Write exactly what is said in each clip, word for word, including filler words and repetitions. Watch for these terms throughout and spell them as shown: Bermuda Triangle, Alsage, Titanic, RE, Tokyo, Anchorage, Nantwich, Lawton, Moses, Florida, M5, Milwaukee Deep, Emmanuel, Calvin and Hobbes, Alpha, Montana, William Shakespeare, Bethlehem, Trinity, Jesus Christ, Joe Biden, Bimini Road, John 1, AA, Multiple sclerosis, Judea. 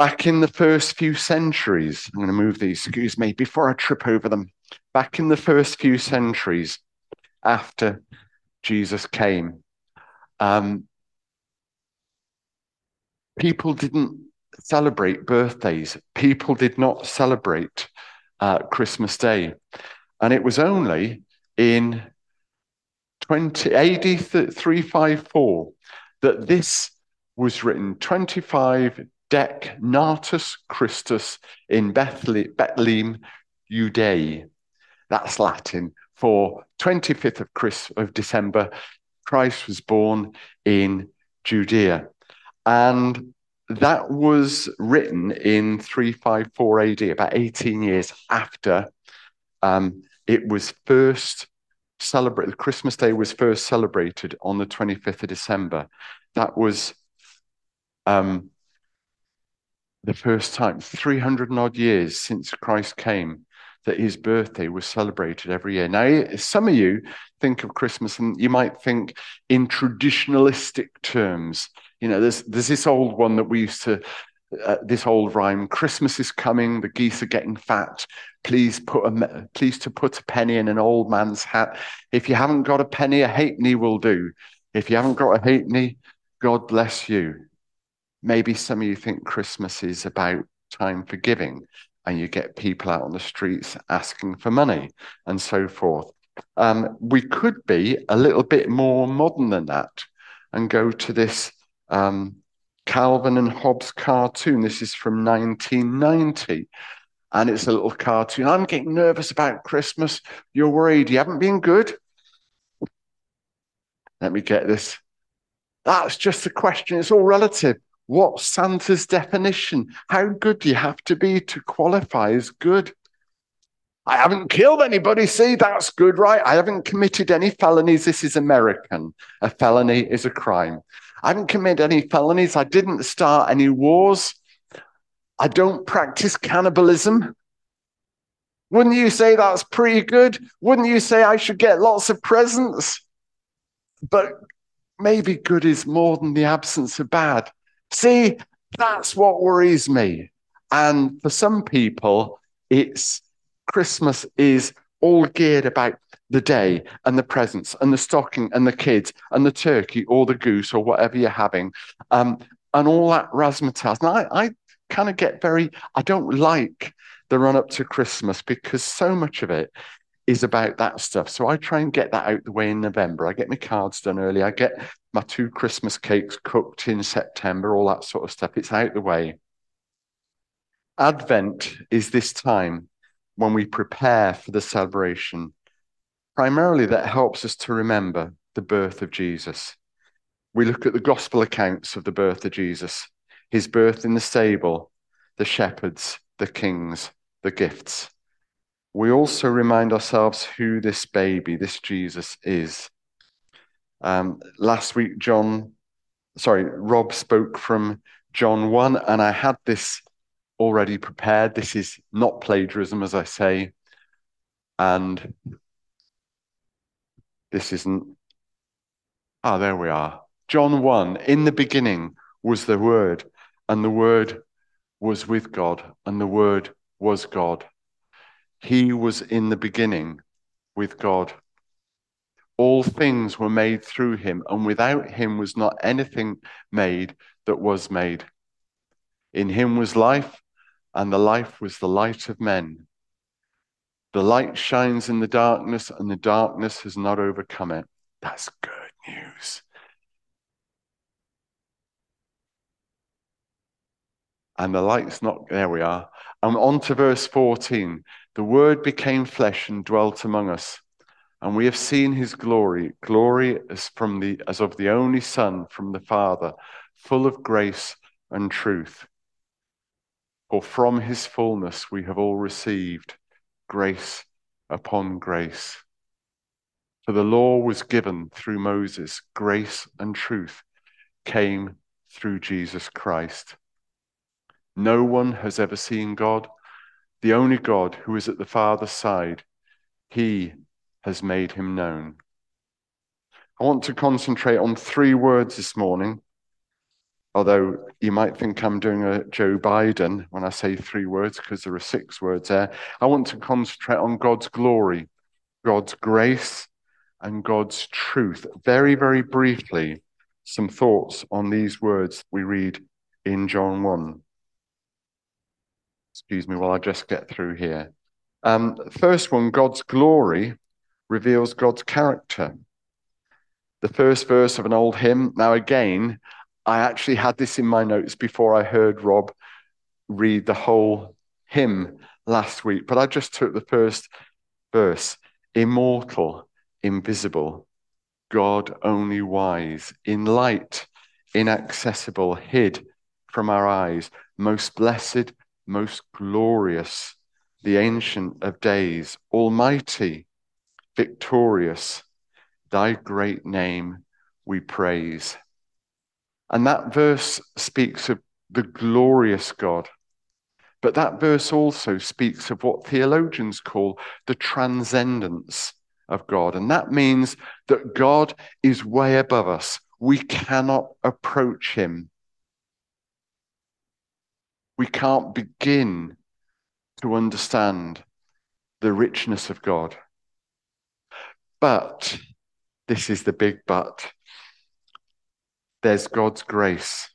Back in the first few centuries, I'm going to move these, excuse me, before I trip over them. Back in the first few centuries after Jesus came, um, people didn't celebrate birthdays. People did not celebrate uh, Christmas Day. And it was only in twenty, A D three fifty-four that this was written, twenty-five Dec Natus Christus in Bethlehem, Judea. That's Latin for twenty-fifth of, Christ, of December. Christ was born in Judea. And that was written in three fifty-four A D, about eighteen years after um, it was first celebrated. Christmas Day was first celebrated on the twenty-fifth of December. That was... Um, the first time, three hundred and odd years since Christ came, that his birthday was celebrated every year. Now, some of you think of Christmas and you might think in traditionalistic terms. You know, there's, there's this old one that we used to, uh, this old rhyme, Christmas is coming, the geese are getting fat. Please put a, please to put a penny in an old man's hat. If you haven't got a penny, a halfpenny will do. If you haven't got a halfpenny, God bless you. Maybe some of you think Christmas is about time for giving, and you get people out on the streets asking for money and so forth. Um, we could be a little bit more modern than that and go to this um, Calvin and Hobbes cartoon. This is from nineteen ninety, and it's a little cartoon. I'm getting nervous about Christmas. You're worried. You haven't been good. Let me get this. That's just a question. It's all relative. What's Santa's definition? How good do you have to be to qualify as good? I haven't killed anybody. See, that's good, right? I haven't committed any felonies. This is American. A felony is a crime. I haven't committed any felonies. I didn't start any wars. I don't practice cannibalism. Wouldn't you say that's pretty good? Wouldn't you say I should get lots of presents? But maybe good is more than the absence of bad. See, that's what worries me. And for some people, it's Christmas is all geared about the day and the presents and the stocking and the kids and the turkey or the goose or whatever you're having um, and all that razzmatazz. Now, I, I kind of get very, I don't like the run-up to Christmas because so much of it is about that stuff. So I try and get that out the way in November. I get my cards done early. I get my two Christmas cakes cooked in September, all that sort of stuff. It's out the way. Advent is this time when we prepare for the celebration. Primarily that helps us to remember the birth of Jesus. We look at the gospel accounts of the birth of Jesus, his birth in the stable, the shepherds, the kings, the gifts. We also remind ourselves who this baby, this Jesus, is. Um, last week, John, sorry, Rob spoke from John one, and I had this already prepared. This is not plagiarism, as I say, and this isn't. Ah, there we are. John one, in the beginning was the Word, and the Word was with God, and the Word was God. He was in the beginning with God. All things were made through him, and without him was not anything made that was made. In him was life, and the life was the light of men. The light shines in the darkness, and the darkness has not overcome it. That's good news. And the light's not, there we are. And on to verse fourteen. The Word became flesh and dwelt among us, and we have seen his glory, glory as from the as of the only Son from the Father, full of grace and truth. For from his fullness we have all received grace upon grace. For the law was given through Moses, grace and truth came through Jesus Christ. No one has ever seen God. The only God who is at the Father's side, he has made him known. I want to concentrate on three words this morning. Although you might think I'm doing a Joe Biden when I say three words, because there are six words there. I want to concentrate on God's glory, God's grace, and God's truth. Very, very briefly, some thoughts on these words we read in John one. Excuse me while I just get through here. Um, first one, God's glory reveals God's character. The first verse of an old hymn. Now again, I actually had this in my notes before I heard Rob read the whole hymn last week, but I just took the first verse. Immortal, invisible, God only wise, in light, inaccessible, hid from our eyes, most blessed, most glorious, the Ancient of Days, almighty, victorious, thy great name we praise. And that verse speaks of the glorious God. But that verse also speaks of what theologians call the transcendence of God. And that means that God is way above us. We cannot approach him. We can't begin to understand the richness of God. But, this is the big but, there's God's grace.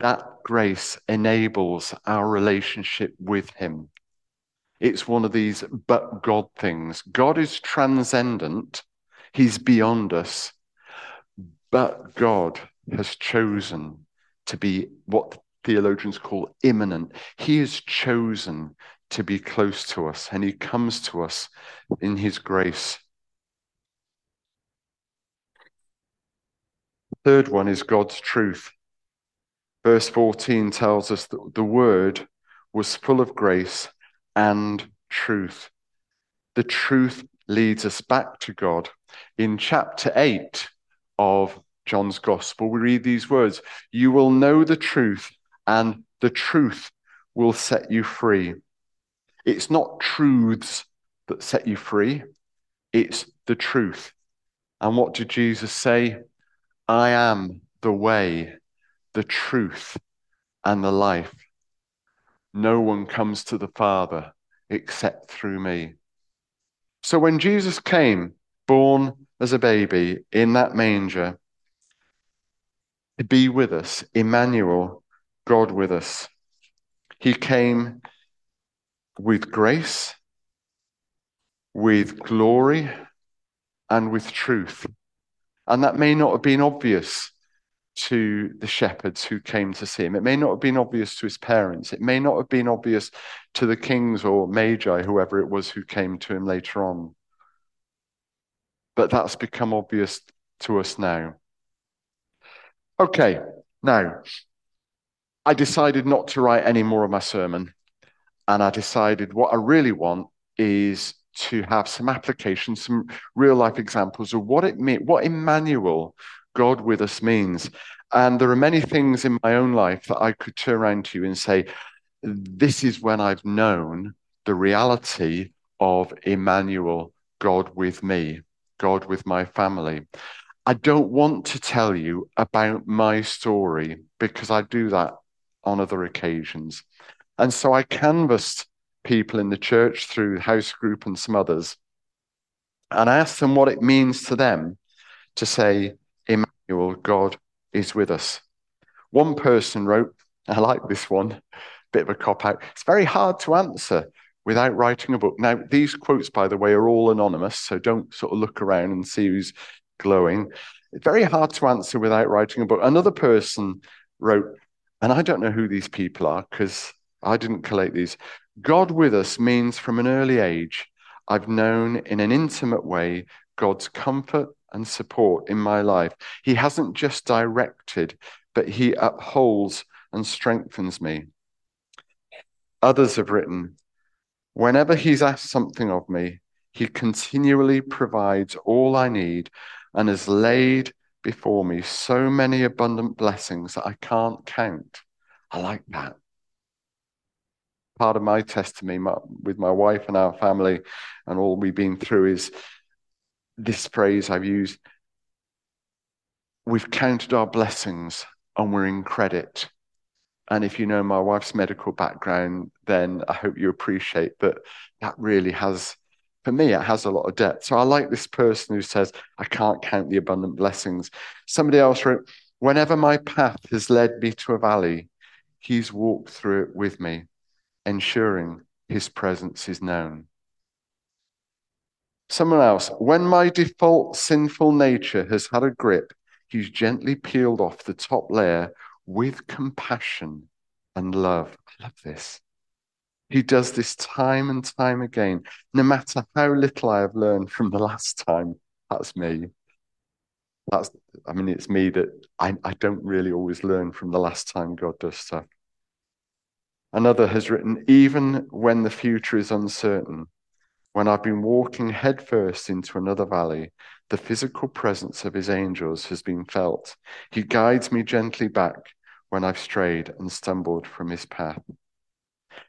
That grace enables our relationship with him. It's one of these but God things. God is transcendent. He's beyond us. But God has chosen to be what theologians call immanent. He has chosen to be close to us, and he comes to us in his grace. Third one is God's truth. Verse fourteen tells us that the word was full of grace and truth. The truth leads us back to God. In chapter eight of John's Gospel, we read these words, "You will know the truth, and the truth will set you free." It's not truths that set you free, it's the truth. And what did Jesus say? I am the way, the truth, and the life. No one comes to the Father except through me. So when Jesus came, born as a baby in that manger, to be with us, Emmanuel, God with us, he came with grace, with glory, and with truth. And that may not have been obvious to the shepherds who came to see him. It may not have been obvious to his parents. It may not have been obvious to the kings or magi, whoever it was who came to him later on. But that's become obvious to us now. Okay, now, I decided not to write any more of my sermon. And I decided what I really want is to have some applications, some real-life examples of what it means, what Emmanuel, God with us, means. And there are many things in my own life that I could turn around to you and say, this is when I've known the reality of Emmanuel, God with me, God with my family. I don't want to tell you about my story, because I do that on other occasions. And so I canvassed people in the church through house group and some others. And I asked them what it means to them to say, Emmanuel, God is with us. One person wrote, I like this one, bit of a cop-out, it's very hard to answer without writing a book. Now, these quotes, by the way, are all anonymous, so don't sort of look around and see who's glowing. It's very hard to answer without writing a book. Another person wrote, and I don't know who these people are because I didn't collate these, God with us means from an early age, I've known in an intimate way God's comfort and support in my life. He hasn't just directed, but he upholds and strengthens me. Others have written, whenever he's asked something of me, he continually provides all I need and has laid before me so many abundant blessings that I can't count. I like that. Part of my testimony my, with my wife and our family and all we've been through is this phrase I've used. We've counted our blessings and we're in credit. And if you know my wife's medical background, then I hope you appreciate that that really has, for me, it has a lot of depth. So I like this person who says, I can't count the abundant blessings. Somebody else wrote, whenever my path has led me to a valley, he's walked through it with me, ensuring his presence is known. Someone else, when my default sinful nature has had a grip, he's gently peeled off the top layer with compassion and love. I love this. He does this time and time again, no matter how little I have learned from the last time. That's me. That's, I mean, it's me that I, I don't really always learn from the last time God does stuff. Another has written, even when the future is uncertain, when I've been walking headfirst into another valley, the physical presence of his angels has been felt. He guides me gently back when I've strayed and stumbled from his path.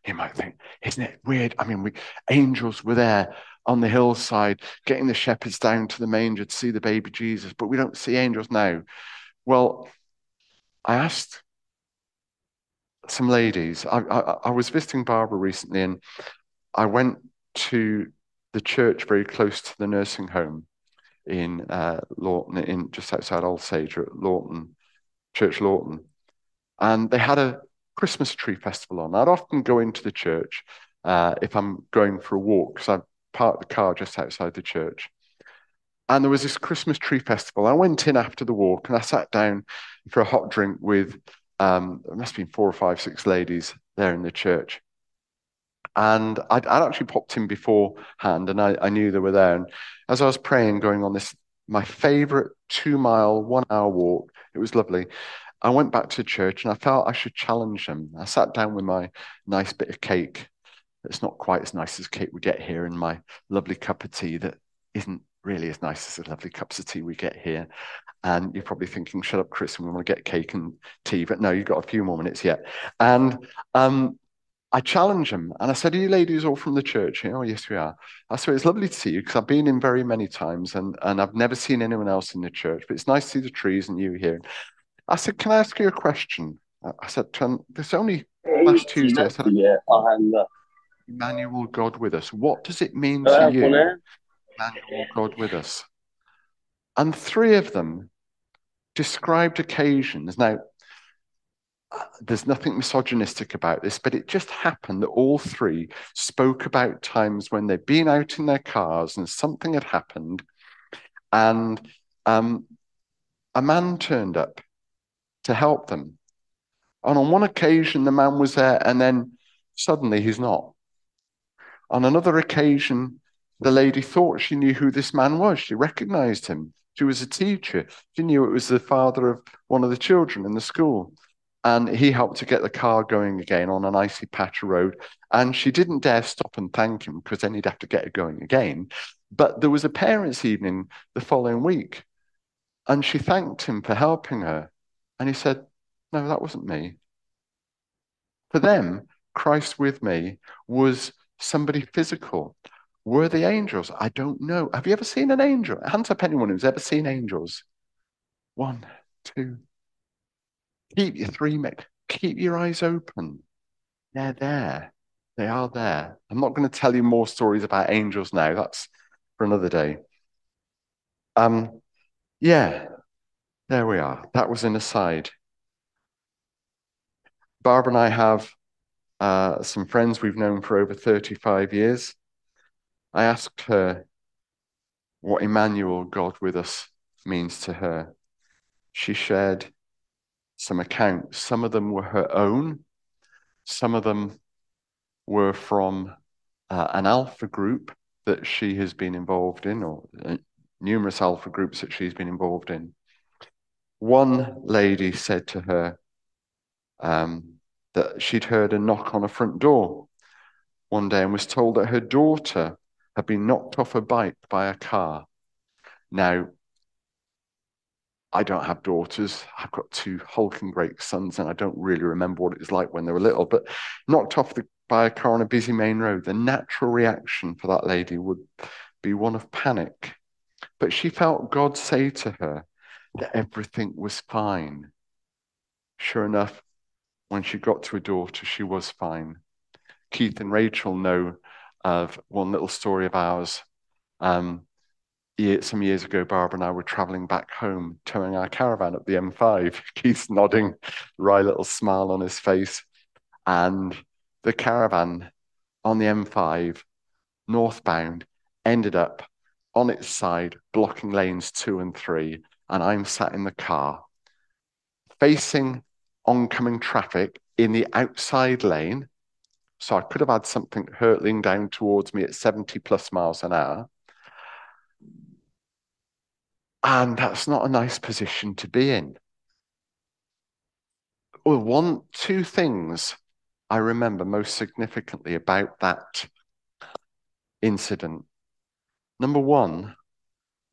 You might think, isn't it weird? I mean, we angels were there on the hillside, getting the shepherds down to the manger to see the baby Jesus, but we don't see angels now. Well, I asked some ladies. I, I, I was visiting Barbara recently, and I went to the church very close to the nursing home in uh, Lawton, in just outside Alsage at Lawton, Church Lawton, and they had a Christmas tree festival on. I'd often go into the church uh, if I'm going for a walk, because I parked the car just outside the church. And there was this Christmas tree festival. I went in after the walk and I sat down for a hot drink with, um, it must have been four or five, six ladies there in the church. And I'd, I'd actually popped in beforehand, and I, I knew they were there. And as I was praying, going on this, my favorite two mile, one hour walk, it was lovely. I went back to church and I felt I should challenge them. I sat down with my nice bit of cake. It's not quite as nice as cake we get here, and my lovely cup of tea that isn't really as nice as the lovely cups of tea we get here. And you're probably thinking, shut up, Chris, we want to get cake and tea. But no, you've got a few more minutes yet. And um, I challenged them. And I said, are you ladies all from the church? And, oh, yes, we are. I said, it's lovely to see you, because I've been in very many times, and, and I've never seen anyone else in the church. But it's nice to see the trees and you here. I said, can I ask you a question? I said, this only last Tuesday, I said, Emmanuel, God with us. What does it mean to you, Emmanuel, God with us? And three of them described occasions. Now, there's nothing misogynistic about this, but it just happened that all three spoke about times when they'd been out in their cars and something had happened, and um, a man turned up to help them. And on one occasion, the man was there, and then suddenly he's not. On another occasion, the lady thought she knew who this man was. She recognized him. She was a teacher. She knew it was the father of one of the children in the school. And he helped to get the car going again on an icy patch of road. And she didn't dare stop and thank him, because then he'd have to get it going again. But there was a parents' evening the following week, and she thanked him for helping her. And he said, no, that wasn't me. For them, Christ with me was somebody physical. Were they angels? I don't know. Have you ever seen an angel? Hands up anyone who's ever seen angels. One, two. Keep your three, keep your eyes open. They're there. They are there. I'm not going to tell you more stories about angels now. That's for another day. Um, yeah. There we are. That was an aside. Barbara and I have uh, some friends we've known for over thirty-five years. I asked her what Emmanuel, God with us, means to her. She shared some accounts. Some of them were her own. Some of them were from uh, an Alpha group that she has been involved in, or uh, numerous Alpha groups that she's been involved in. One lady said to her um, that she'd heard a knock on a front door one day and was told that her daughter had been knocked off her bike by a car. Now, I don't have daughters. I've got two hulking great sons, and I don't really remember what it was like when they were little, but knocked off the, by a car on a busy main road, the natural reaction for that lady would be one of panic. But she felt God say to her that everything was fine. Sure enough, when she got to her daughter, she was fine. Keith and Rachel know of one little story of ours. Um, some years ago, Barbara and I were traveling back home, towing our caravan up the M five. Keith's nodding, wry little smile on his face. And the caravan on the M five, northbound, ended up on its side, blocking lanes two and three. And I'm sat in the car, facing oncoming traffic in the outside lane. So I could have had something hurtling down towards me at seventy plus miles an hour. And that's not a nice position to be in. Well, one, two things I remember most significantly about that incident. Number one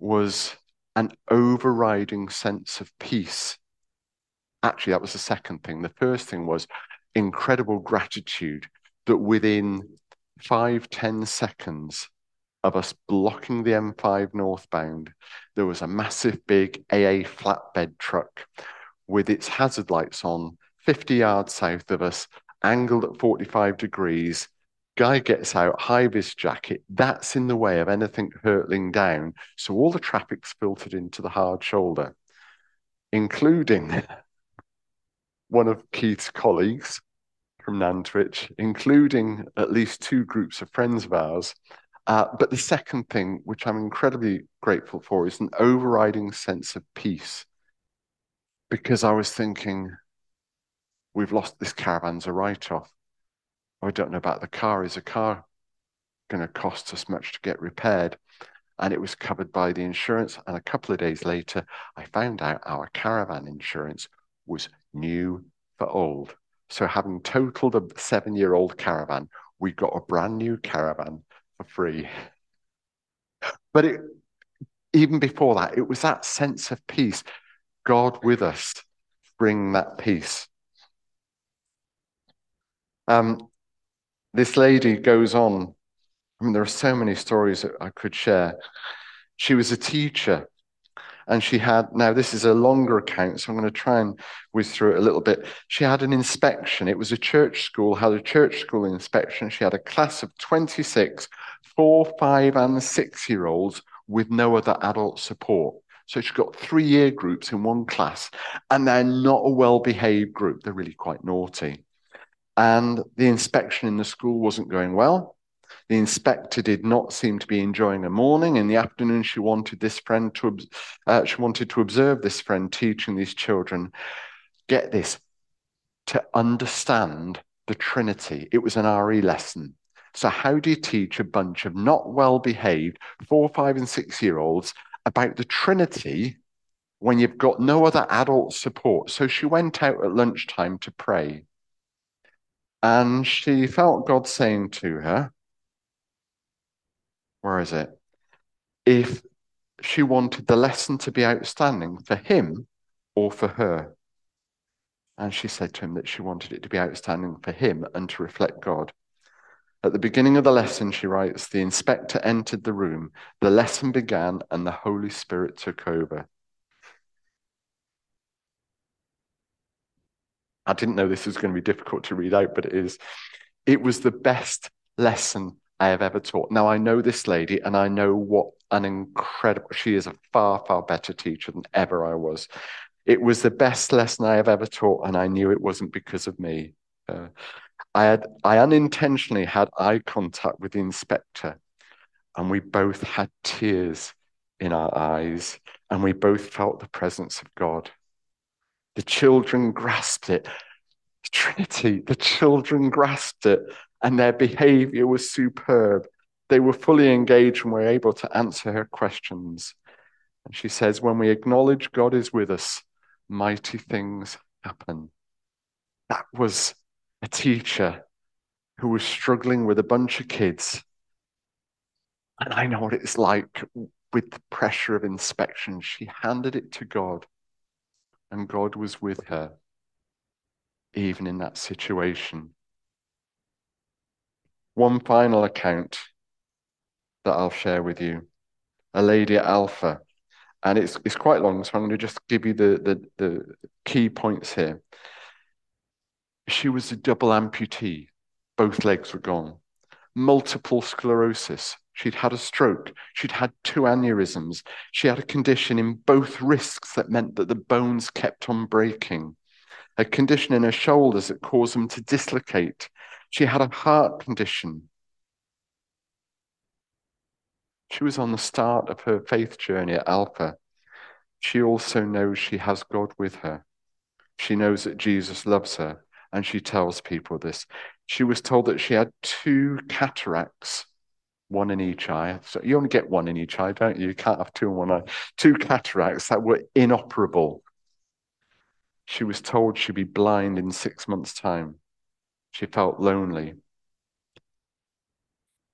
was an overriding sense of peace. Actually, that was the second thing. The first thing was incredible gratitude that within five, ten seconds of us blocking the M five northbound, there was a massive big A A flatbed truck with its hazard lights on, fifty yards south of us, angled at forty-five degrees. Guy gets out, high-vis jacket. That's in the way of anything hurtling down. So all the traffic's filtered into the hard shoulder, including one of Keith's colleagues from Nantwich, including at least two groups of friends of ours. Uh, but the second thing, which I'm incredibly grateful for, is an overriding sense of peace. Because I was thinking, we've lost this caravan's a write-off. I don't know about the car. Is a car going to cost us much to get repaired? And it was covered by the insurance. And a couple of days later, I found out our caravan insurance was new for old. So having totaled a seven-year-old caravan, we got a brand new caravan for free. But it, even before that, it was that sense of peace. God with us, bring that peace. Um, this lady goes on. I mean, there are so many stories that I could share. She was a teacher. And she had, now this is a longer account, so I'm going to try and whiz through it a little bit. She had an inspection. It was a church school, had a church school inspection. She had a class of twenty-six, four, five, and six-year-olds with no other adult support. So she's got three-year groups in one class, and they're not a well-behaved group. They're really quite naughty. And the inspection in the school wasn't going well. The inspector did not seem to be enjoying a morning. In the afternoon, she wanted this friend to uh, she wanted to observe this friend teaching these children. Get this, to understand the Trinity. It was an R E lesson. So how do you teach a bunch of not well-behaved four, five, and six-year-olds about the Trinity when you've got no other adult support? So she went out at lunchtime to pray, and she felt God saying to her, where is it? If she wanted the lesson to be outstanding for him or for her. And she said to him that she wanted it to be outstanding for him and to reflect God. At the beginning of the lesson, she writes, the inspector entered the room, the lesson began, and the Holy Spirit took over. I didn't know this was going to be difficult to read out, but it is. It was the best lesson I have ever taught. Now, I know this lady, and I know what an incredible, she is a far, far better teacher than ever I was. It was the best lesson I have ever taught, and I knew it wasn't because of me. Uh, I had, I unintentionally had eye contact with the inspector, and we both had tears in our eyes, and we both felt the presence of God. The children grasped it. The Trinity, the children grasped it. And their behavior was superb. They were fully engaged and were able to answer her questions. And she says, when we acknowledge God is with us, mighty things happen. That was a teacher who was struggling with a bunch of kids. And I know what it's like with the pressure of inspection. She handed it to God, and God was with her, even in that situation. One final account that I'll share with you. A lady at Alpha. and it's it's quite long, so I'm going to just give you the the, the key points here. She was a double amputee. Both legs were gone. Multiple sclerosis. She'd had a stroke. She'd had two aneurysms. She had a condition in both wrists that meant that the bones kept on breaking. A condition in her shoulders that caused them to dislocate. She had a heart condition. She was on the start of her faith journey at Alpha. She also knows she has God with her. She knows that Jesus loves her, and she tells people this. She was told that she had two cataracts, one in each eye. So you only get one in each eye, don't you? You can't have two in one eye. Two cataracts that were inoperable. She was told she'd be blind in six months' time. She felt lonely.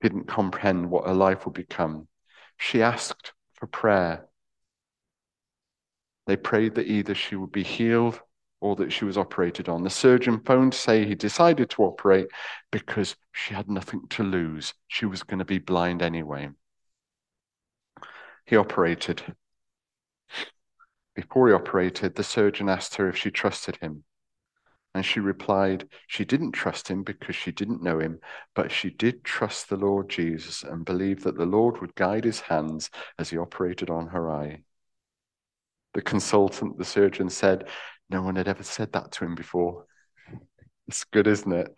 Didn't comprehend what her life would become. She asked for prayer. They prayed that either she would be healed or that she was operated on. The surgeon phoned to say he decided to operate because she had nothing to lose. She was going to be blind anyway. He operated. Before he operated, the surgeon asked her if she trusted him. And she replied, she didn't trust him because she didn't know him, but she did trust the Lord Jesus and believed that the Lord would guide his hands as he operated on her eye. The consultant, the surgeon, said, no one had ever said that to him before. It's good, isn't it?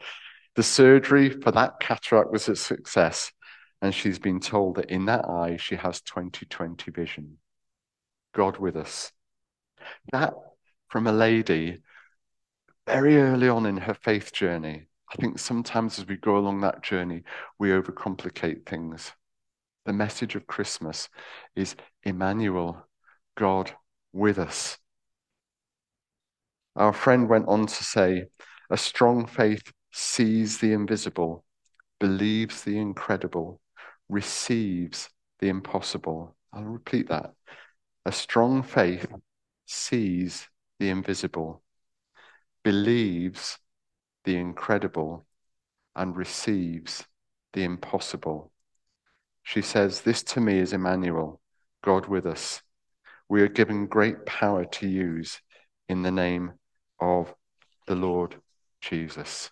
The surgery for that cataract was a success, and she's been told that in that eye she has twenty twenty vision. God with us. That from a lady very early on in her faith journey. I think sometimes as we go along that journey, we overcomplicate things. The message of Christmas is Emmanuel, God with us. Our friend went on to say, a strong faith sees the invisible, believes the incredible, receives the impossible. I'll repeat that. A strong faith sees the invisible, believes the incredible, and receives the impossible. She says, this to me is Emmanuel, God with us. We are given great power to use in the name of the Lord Jesus.